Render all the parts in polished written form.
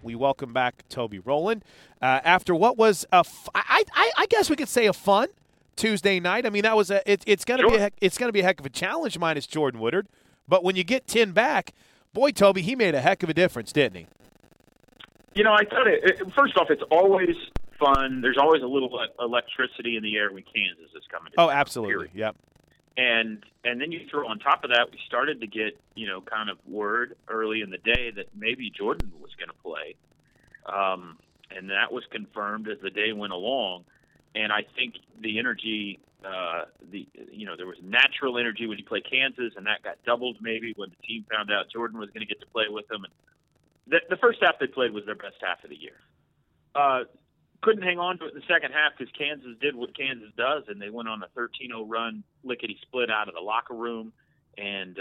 We welcome back Toby Rowland after what was I guess we could say a fun Tuesday night. I mean, that was it's going to be a heck of a challenge minus Jordan Woodard, but when you get Tin back, boy, Toby, he made a heck of a difference, didn't he? You know, I thought it first off, it's always fun. There's always a little electricity in the air when Kansas is coming to. Oh, absolutely. Yep. And then you throw on top of that, we started to get, kind of word early in the day that maybe Jordan was going to play. And that was confirmed as the day went along. And I think the energy, there was natural energy when you play Kansas, and that got doubled maybe when the team found out Jordan was going to get to play with them. And the first half they played was their best half of the year. Couldn't hang on to it in the second half because Kansas did what Kansas does, and they went on a 13-0 run, lickety-split out of the locker room, and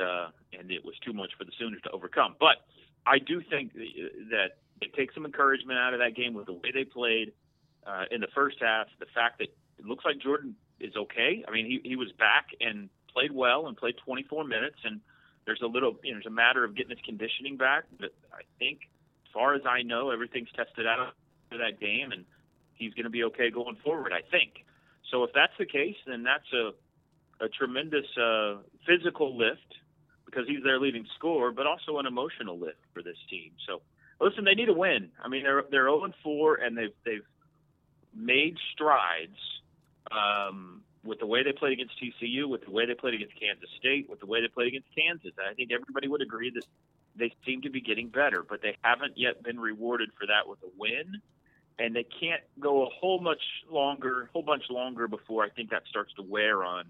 it was too much for the Sooners to overcome. But I do think that it takes some encouragement out of that game with the way they played in the first half, the fact that it looks like Jordan is okay. I mean, he was back and played well and played 24 minutes, and there's a little, there's a matter of getting his conditioning back. But I think, as far as I know, everything's tested out for that game, and he's going to be okay going forward, I think. So if that's the case, then that's a tremendous physical lift because he's their leading scorer, but also an emotional lift for this team. So, listen, they need a win. I mean, they're 0-4, and they've made strides with the way they played against TCU, with the way they played against Kansas State, with the way they played against Kansas. I think everybody would agree that they seem to be getting better, but they haven't yet been rewarded for that with a win. And they can't go a whole bunch longer before I think that starts to wear on,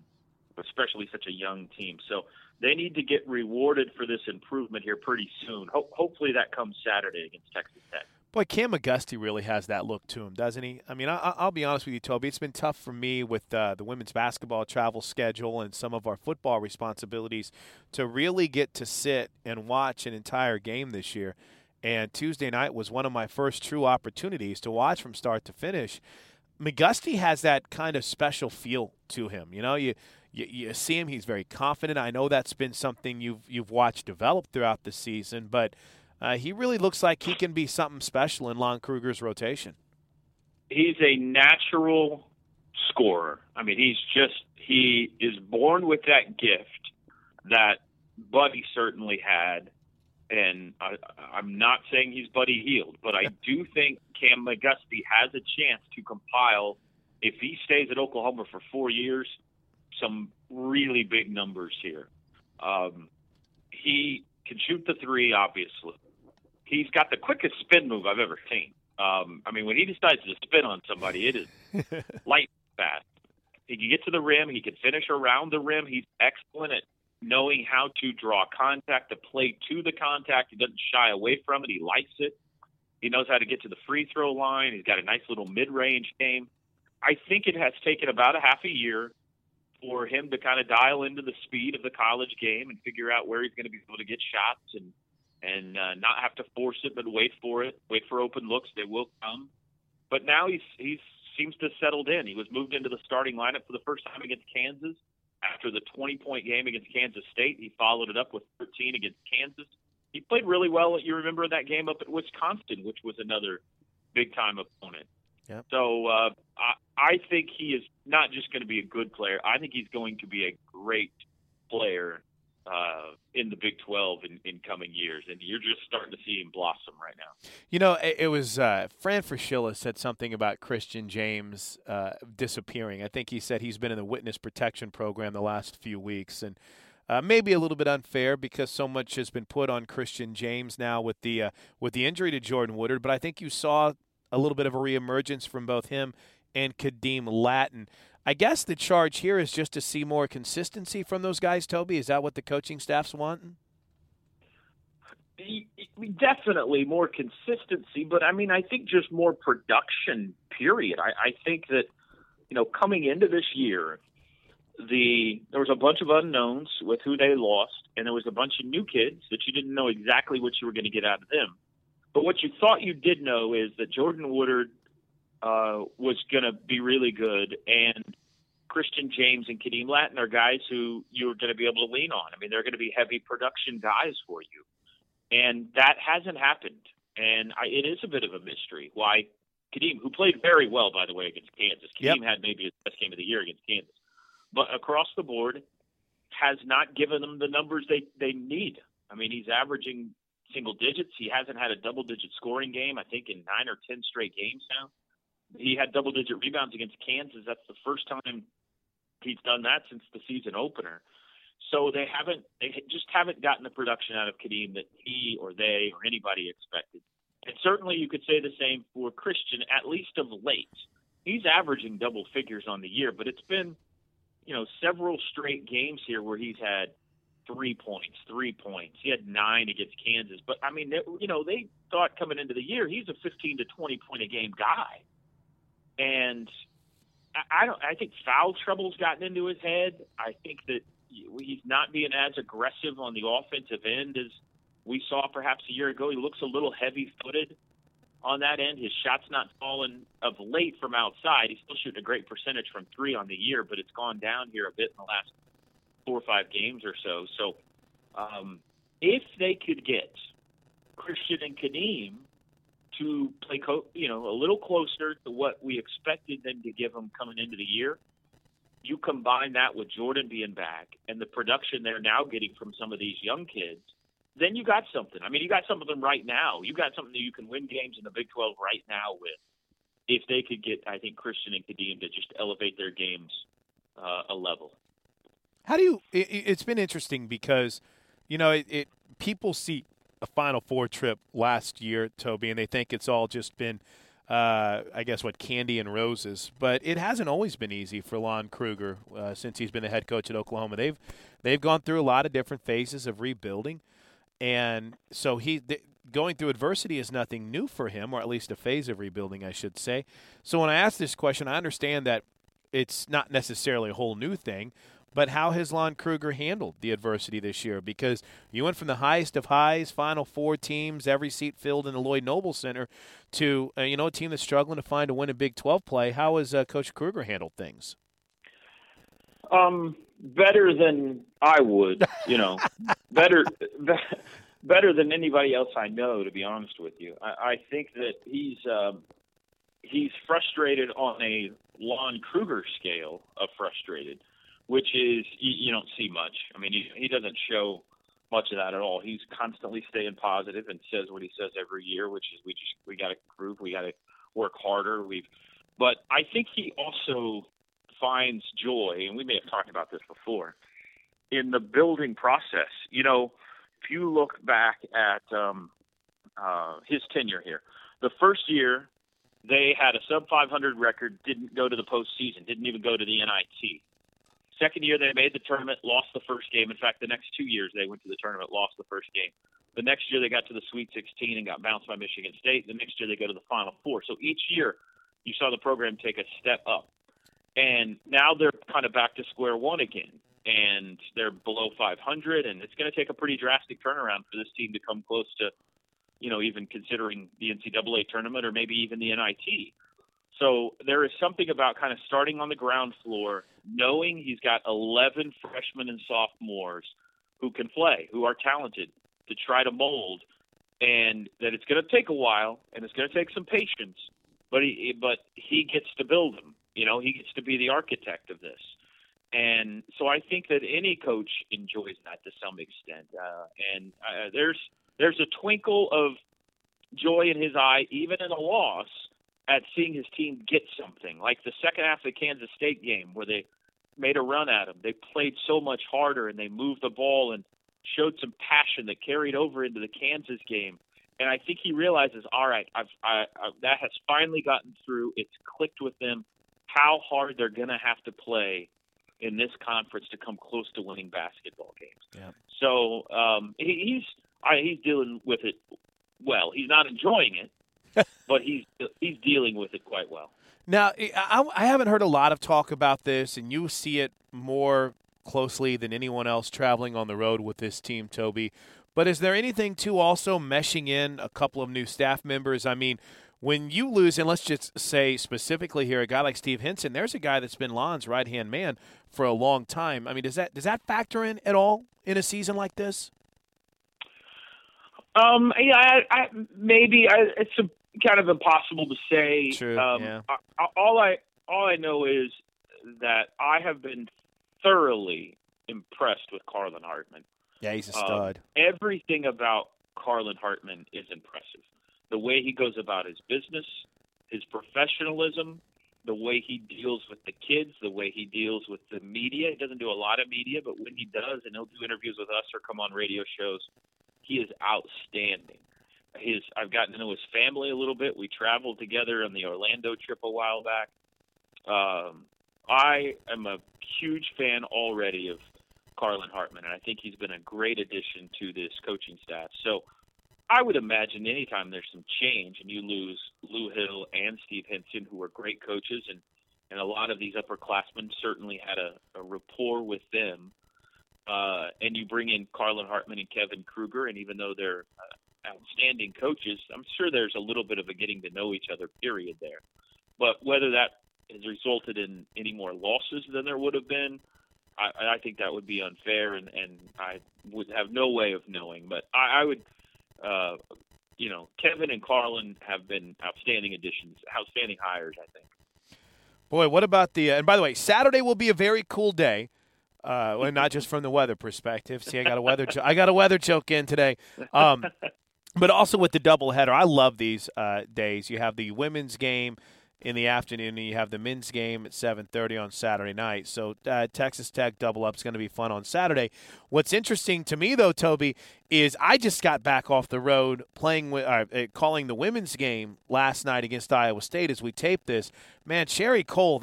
especially such a young team. So they need to get rewarded for this improvement here pretty soon. Hopefully that comes Saturday against Texas Tech. Boy, Cam Auguste really has that look to him, doesn't he? I mean, I'll be honest with you, Toby. It's been tough for me with the women's basketball travel schedule and some of our football responsibilities to really get to sit and watch an entire game this year. And Tuesday night was one of my first true opportunities to watch from start to finish. McGusty has that kind of special feel to him. You see him, he's very confident. I know that's been something you've watched develop throughout the season, but he really looks like he can be something special in Lon Kruger's rotation. He's a natural scorer. I mean, he is born with that gift that Buddy certainly had. And I'm not saying he's Buddy Hield, but I do think Cam McGusty has a chance to compile, if he stays at Oklahoma for 4 years, some really big numbers here. He can shoot the three, obviously. He's got the quickest spin move I've ever seen. I mean, when he decides to spin on somebody, it is light fast. He can get to the rim. He can finish around the rim. He's excellent at knowing how to draw contact, to play to the contact. He doesn't shy away from it. He likes it. He knows how to get to the free throw line. He's got a nice little mid-range game. I think it has taken about a half a year for him to kind of dial into the speed of the college game and figure out where he's going to be able to get shots and not have to force it, but wait for it, wait for open looks. They will come. But now he seems to have settled in. He was moved into the starting lineup for the first time against Kansas. After the 20-point game against Kansas State, he followed it up with 13 against Kansas. He played really well, you remember, that game up at Wisconsin, which was another big-time opponent. Yep. So I think he is not just going to be a good player. I think he's going to be a great player in the Big 12 in coming years, and you're just starting to see him blossom right now. You know, it was Fran Fraschilla said something about Christian James disappearing. I think he said he's been in the witness protection program the last few weeks, and maybe a little bit unfair because so much has been put on Christian James now with the injury to Jordan Woodard. But I think you saw a little bit of a reemergence from both him and Kadeem Lattin. I guess the charge here is just to see more consistency from those guys, Toby. Is that what the coaching staff's wanting? Definitely more consistency, but, I mean, I think just more production, period. I think that, you know, coming into this year, there was a bunch of unknowns with who they lost, and there was a bunch of new kids that you didn't know exactly what you were going to get out of them. But what you thought you did know is that Jordan Woodard was going to be really good, and Christian James and Kadeem Lattin are guys who you're going to be able to lean on. I mean, they're going to be heavy production guys for you, and that hasn't happened. And it is a bit of a mystery why Kadeem, who played very well, by the way, against Kansas. Kadeem had maybe his best game of the year against Kansas. But across the board, has not given them the numbers they need. I mean, he's averaging single digits. He hasn't had a double-digit scoring game, I think, in 9 or 10 straight games now. He had double-digit rebounds against Kansas. That's the first time he's done that since the season opener. So they just haven't gotten the production out of Kadeem that he or they or anybody expected. And certainly you could say the same for Christian, at least of late. He's averaging double figures on the year, but it's been, you know, several straight games here where he's had 3 points. He had 9 against Kansas. But, I mean, you know, they thought coming into the year he's a 15 to 20-point-a-game guy. And I think foul trouble's gotten into his head. I think that he's not being as aggressive on the offensive end as we saw perhaps a year ago. He looks a little heavy-footed on that end. His shot's not fallen of late from outside. He's still shooting a great percentage from three on the year, but it's gone down here a bit in the last 4 or 5 games or so. So if they could get Christian and Kadeem to play, you know, a little closer to what we expected them to give them coming into the year. You combine that with Jordan being back and the production they're now getting from some of these young kids, then you got something. I mean, you got something right now. You got something that you can win games in the Big 12 right now with. If they could get, I think, Christian and Kadeem to just elevate their games a level. It's been interesting because, you know, people see a Final Four trip last year, Toby, and they think it's all just been, candy and roses. But it hasn't always been easy for Lon Kruger since he's been the head coach at Oklahoma. They've gone through a lot of different phases of rebuilding, and so going through adversity is nothing new for him, or at least a phase of rebuilding, I should say. So when I ask this question, I understand that it's not necessarily a whole new thing, but how has Lon Kruger handled the adversity this year? Because you went from the highest of highs, Final Four teams, every seat filled in the Lloyd Noble Center, to a team that's struggling to find a win in Big 12 play. How has Coach Kruger handled things? Better than I would, better than anybody else I know, to be honest with you. I think that he's frustrated on a Lon Kruger scale of frustrated, which is you don't see much. I mean, he doesn't show much of that at all. He's constantly staying positive and says what he says every year, which is we got to improve, we got to work harder. But I think he also finds joy, and we may have talked about this before, in the building process. You know, if you look back at his tenure here, the first year they had a sub-500 record, didn't go to the postseason, didn't even go to the NIT. Second year they made the tournament, lost the first game. In fact, the next 2 years they went to the tournament, lost the first game. The next year they got to the Sweet 16 and got bounced by Michigan State. The next year they go to the Final Four. So each year you saw the program take a step up. And now they're kind of back to square one again, and they're below 500, and it's going to take a pretty drastic turnaround for this team to come close to, you know, even considering the NCAA tournament or maybe even the NIT. So there is something about kind of starting on the ground floor, knowing he's got 11 freshmen and sophomores who can play, who are talented, to try to mold, and that it's going to take a while and it's going to take some patience, but he gets to build them. You know, he gets to be the architect of this. And so I think that any coach enjoys that to some extent. And there's a twinkle of joy in his eye, even in a loss, at seeing his team get something. Like the second half of the Kansas State game where they made a run at him. They played so much harder and they moved the ball and showed some passion that carried over into the Kansas game. And I think he realizes, all right, that has finally gotten through. It's clicked with them how hard they're going to have to play in this conference to come close to winning basketball games. Yeah. So he's dealing with it well. He's not enjoying it, but he's dealing with it quite well. Now, I haven't heard a lot of talk about this, and you see it more closely than anyone else traveling on the road with this team, Toby. But is there anything to also meshing in a couple of new staff members? I mean, when you lose, and let's just say specifically here, a guy like Steve Henson, there's a guy that's been Lon's right-hand man for a long time. I mean, does that factor in at all in a season like this? Maybe it's kind of impossible to say. True. Yeah. All I know is that I have been thoroughly impressed with Carlin Hartman. Yeah, he's a stud. Everything about Carlin Hartman is impressive. The way he goes about his business, his professionalism, the way he deals with the kids, the way he deals with the media. He doesn't do a lot of media, but when he does, and he'll do interviews with us or come on radio shows, he is outstanding. I've gotten to know his family a little bit. We traveled together on the Orlando trip a while back. I am a huge fan already of Carlin Hartman, and I think he's been a great addition to this coaching staff. So I would imagine anytime there's some change and you lose Lou Hill and Steve Henson, who are great coaches, and a lot of these upperclassmen certainly had a rapport with them, and you bring in Carlin Hartman and Kevin Kruger, and even though they're outstanding coaches, I'm sure there's a little bit of a getting to know each other period there. But whether that has resulted in any more losses than there would have been, I think that would be unfair, and I would have no way of knowing. But I would – Kevin and Carlin have been outstanding additions, outstanding hires, I think. Boy, what about and by the way, Saturday will be a very cool day, and not just from the weather perspective. See, I got a weather joke in today. But also with the doubleheader, I love these days. You have the women's game in the afternoon, and you have the men's game at 7:30 on Saturday night. So Texas Tech double up is going to be fun on Saturday. What's interesting to me, though, Toby, is I just got back off the road calling the women's game last night against Iowa State as we taped this. Man, Sherri Coale,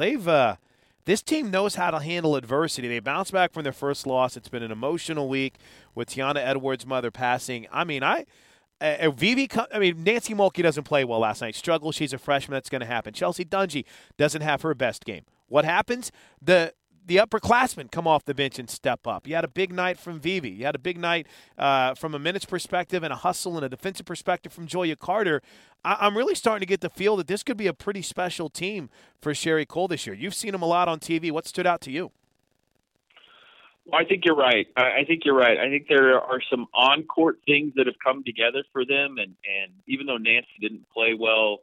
this team knows how to handle adversity. They bounced back from their first loss. It's been an emotional week with Tiana Edwards' mother passing. I mean, Nancy Mulkey doesn't play well last night. Struggle. She's a freshman. That's going to happen. Chelsea Dungy doesn't have her best game. What happens? The upperclassmen come off the bench and step up. You had a big night from Vivi. You had a big night from a minutes perspective and a hustle and a defensive perspective from Joya Carter. I'm really starting to get the feel that this could be a pretty special team for Sherri Coale this year. You've seen him a lot on TV. What stood out to you? Well, I think you're right. I think there are some on-court things that have come together for them, and even though Nancy didn't play well,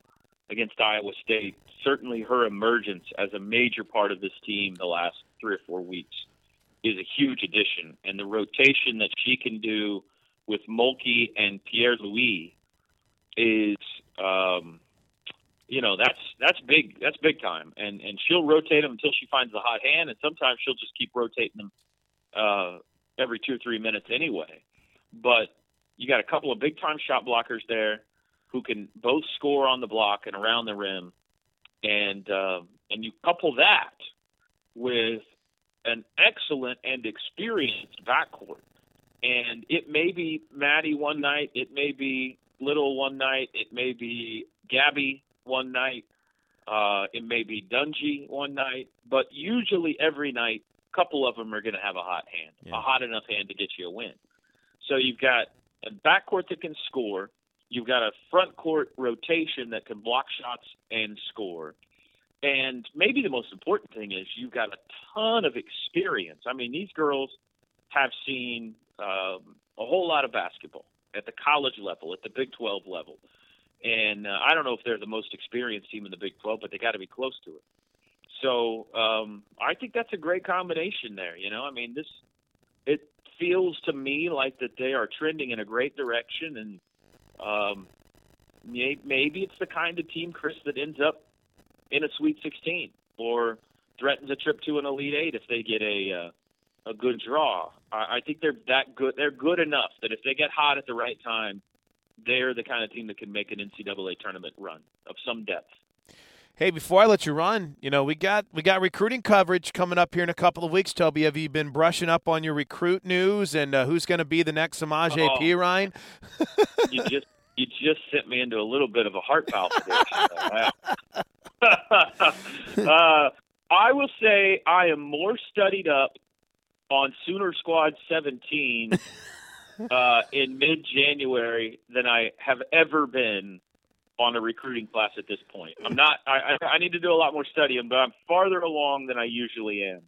against Iowa State, certainly her emergence as a major part of this team the last 3 or 4 weeks is a huge addition. And the rotation that she can do with Mulkey and Pierre-Louis is, that's big. That's big time. And she'll rotate them until she finds the hot hand, and sometimes she'll just keep rotating them every 2 or 3 minutes anyway. But you got a couple of big-time shot blockers there who can both score on the block and around the rim. And you couple that with an excellent and experienced backcourt. And it may be Maddie one night, it may be Little one night, it may be Gabby one night, it may be Dungy one night, but usually every night, a couple of them are going to have a hot hand, a hot enough hand to get you a win. So you've got a backcourt that can score. You've got a front court rotation that can block shots and score. And maybe the most important thing is you've got a ton of experience. I mean, these girls have seen a whole lot of basketball at the college level, at the Big 12 level. And I don't know if they're the most experienced team in the Big 12, but they got to be close to it. So I think that's a great combination there. You know, I mean, it feels to me like that they are trending in a great direction, and maybe it's the kind of team, Chris, that ends up in a Sweet 16 or threatens a trip to an Elite Eight if they get a good draw. I think they're that good. They're good enough that if they get hot at the right time, they're the kind of team that can make an NCAA tournament run of some depth. Hey, before I let you run, you know, we got recruiting coverage coming up here in a couple of weeks. Toby, have you been brushing up on your recruit news and who's going to be the next Samaje Perine? You just sent me into a little bit of a heart palpitation. I will say I am more studied up on Sooner Squad 17 in mid-January than I have ever been on a recruiting class at this point. I need to do a lot more studying, but I'm farther along than I usually am.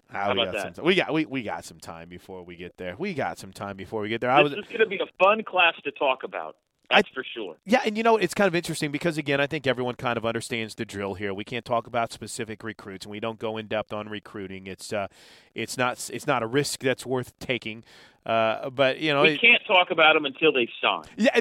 We got some time before we get there. This is going to be a fun class to talk about. That's for sure. Yeah, and you know, it's kind of interesting because, again, I think everyone kind of understands the drill here. We can't talk about specific recruits, and we don't go in depth on recruiting. It's not a risk that's worth taking. But you know, we can't talk about them until they sign. Yeah,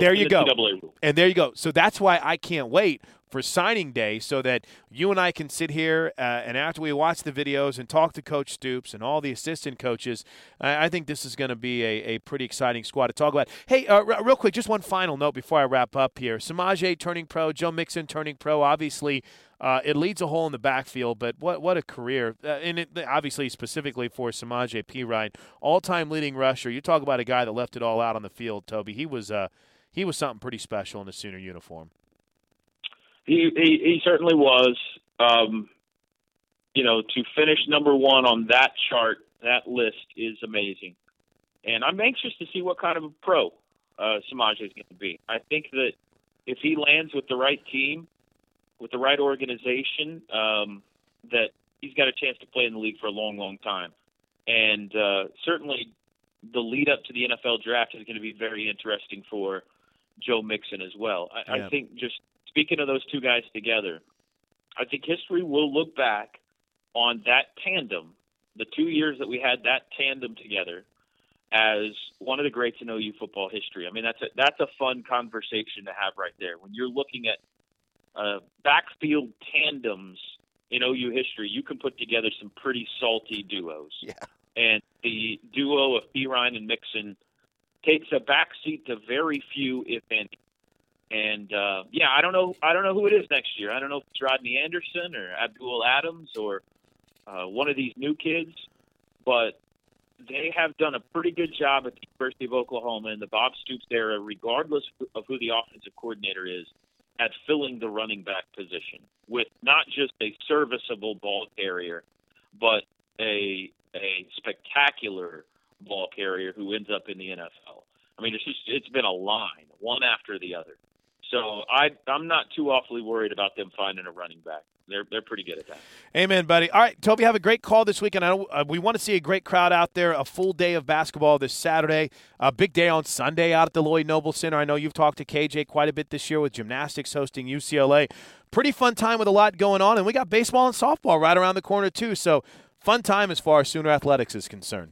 there you go. So that's why I can't wait for signing day, so that you and I can sit here and after we watch the videos and talk to Coach Stoops and all the assistant coaches, I think this is going to be a pretty exciting squad to talk about. Hey, real quick, just one final note before I wrap up here. Samaje turning pro, Joe Mixon turning pro. Obviously, it leads a hole in the backfield, but what a career. And it, obviously, specifically for Samaje Perine, all-time leading rusher. You talk about a guy that left it all out on the field, Toby. He was something pretty special in a Sooner uniform. He certainly was. To finish number one on that chart, that list is amazing. And I'm anxious to see what kind of a pro Samaje is going to be. I think that if he lands with the right team, with the right organization, that he's got a chance to play in the league for a long, long time. And certainly the lead up to the NFL draft is going to be very interesting for Joe Mixon as well. I think just speaking of those two guys together, I think history will look back on that tandem, the 2 years that we had that tandem together, as one of the greats in OU football history. I mean, that's a fun conversation to have right there. When you're looking at backfield tandems in OU history, you can put together some pretty salty duos. Yeah. And the duo of Perine and Mixon takes a backseat to very few, if any. And, I don't know who it is next year. I don't know if it's Rodney Anderson or Abdul Adams or one of these new kids, but they have done a pretty good job at the University of Oklahoma in the Bob Stoops era, regardless of who the offensive coordinator is, at filling the running back position with not just a serviceable ball carrier, but a spectacular ball carrier who ends up in the NFL. I mean, it's been a line, one after the other. So I'm not too awfully worried about them finding a running back. they're pretty good at that. Amen, buddy. All right, Toby, have a great call this weekend. I know, we want to see a great crowd out there, a full day of basketball this Saturday, a big day on Sunday out at the Lloyd Noble Center. I know you've talked to KJ quite a bit this year with gymnastics hosting UCLA. Pretty fun time with a lot going on, and we got baseball and softball right around the corner too, so fun time as far as Sooner Athletics is concerned.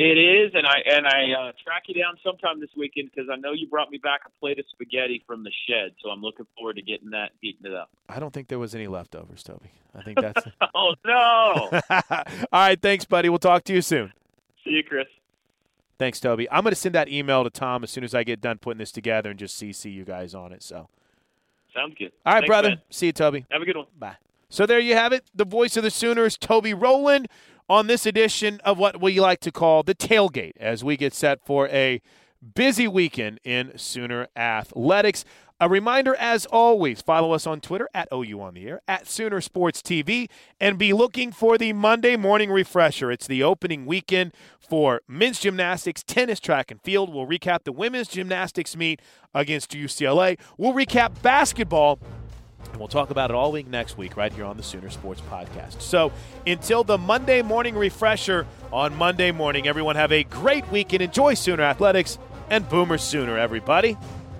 It is, and I track you down sometime this weekend because I know you brought me back a plate of spaghetti from the shed, so I'm looking forward to getting that, eating it up. I don't think there was any leftovers, Toby. I think that's – Oh, no! All right, thanks, buddy. We'll talk to you soon. See you, Chris. Thanks, Toby. I'm going to send that email to Tom as soon as I get done putting this together and just CC you guys on it. So sounds good. All right, thanks, brother. Man. See you, Toby. Have a good one. Bye. So there you have it, the voice of the Sooners, Toby Rowland, on this edition of what we like to call the tailgate as we get set for a busy weekend in Sooner Athletics. A reminder, as always, follow us on Twitter at OU on the Air, at Sooner Sports TV, and be looking for the Monday morning refresher. It's the opening weekend for men's gymnastics, tennis, track, and field. We'll recap the women's gymnastics meet against UCLA. We'll recap basketball. And we'll talk about it all week next week right here on the Sooner Sports Podcast. So until the Monday morning refresher on Monday morning, everyone have a great week and enjoy Sooner Athletics and Boomer Sooner, everybody.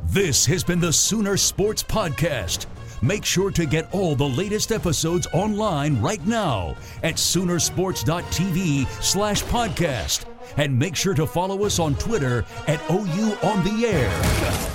This has been the Sooner Sports Podcast. Make sure to get all the latest episodes online right now at Soonersports.tv/podcast. And make sure to follow us on Twitter at OU on the Air.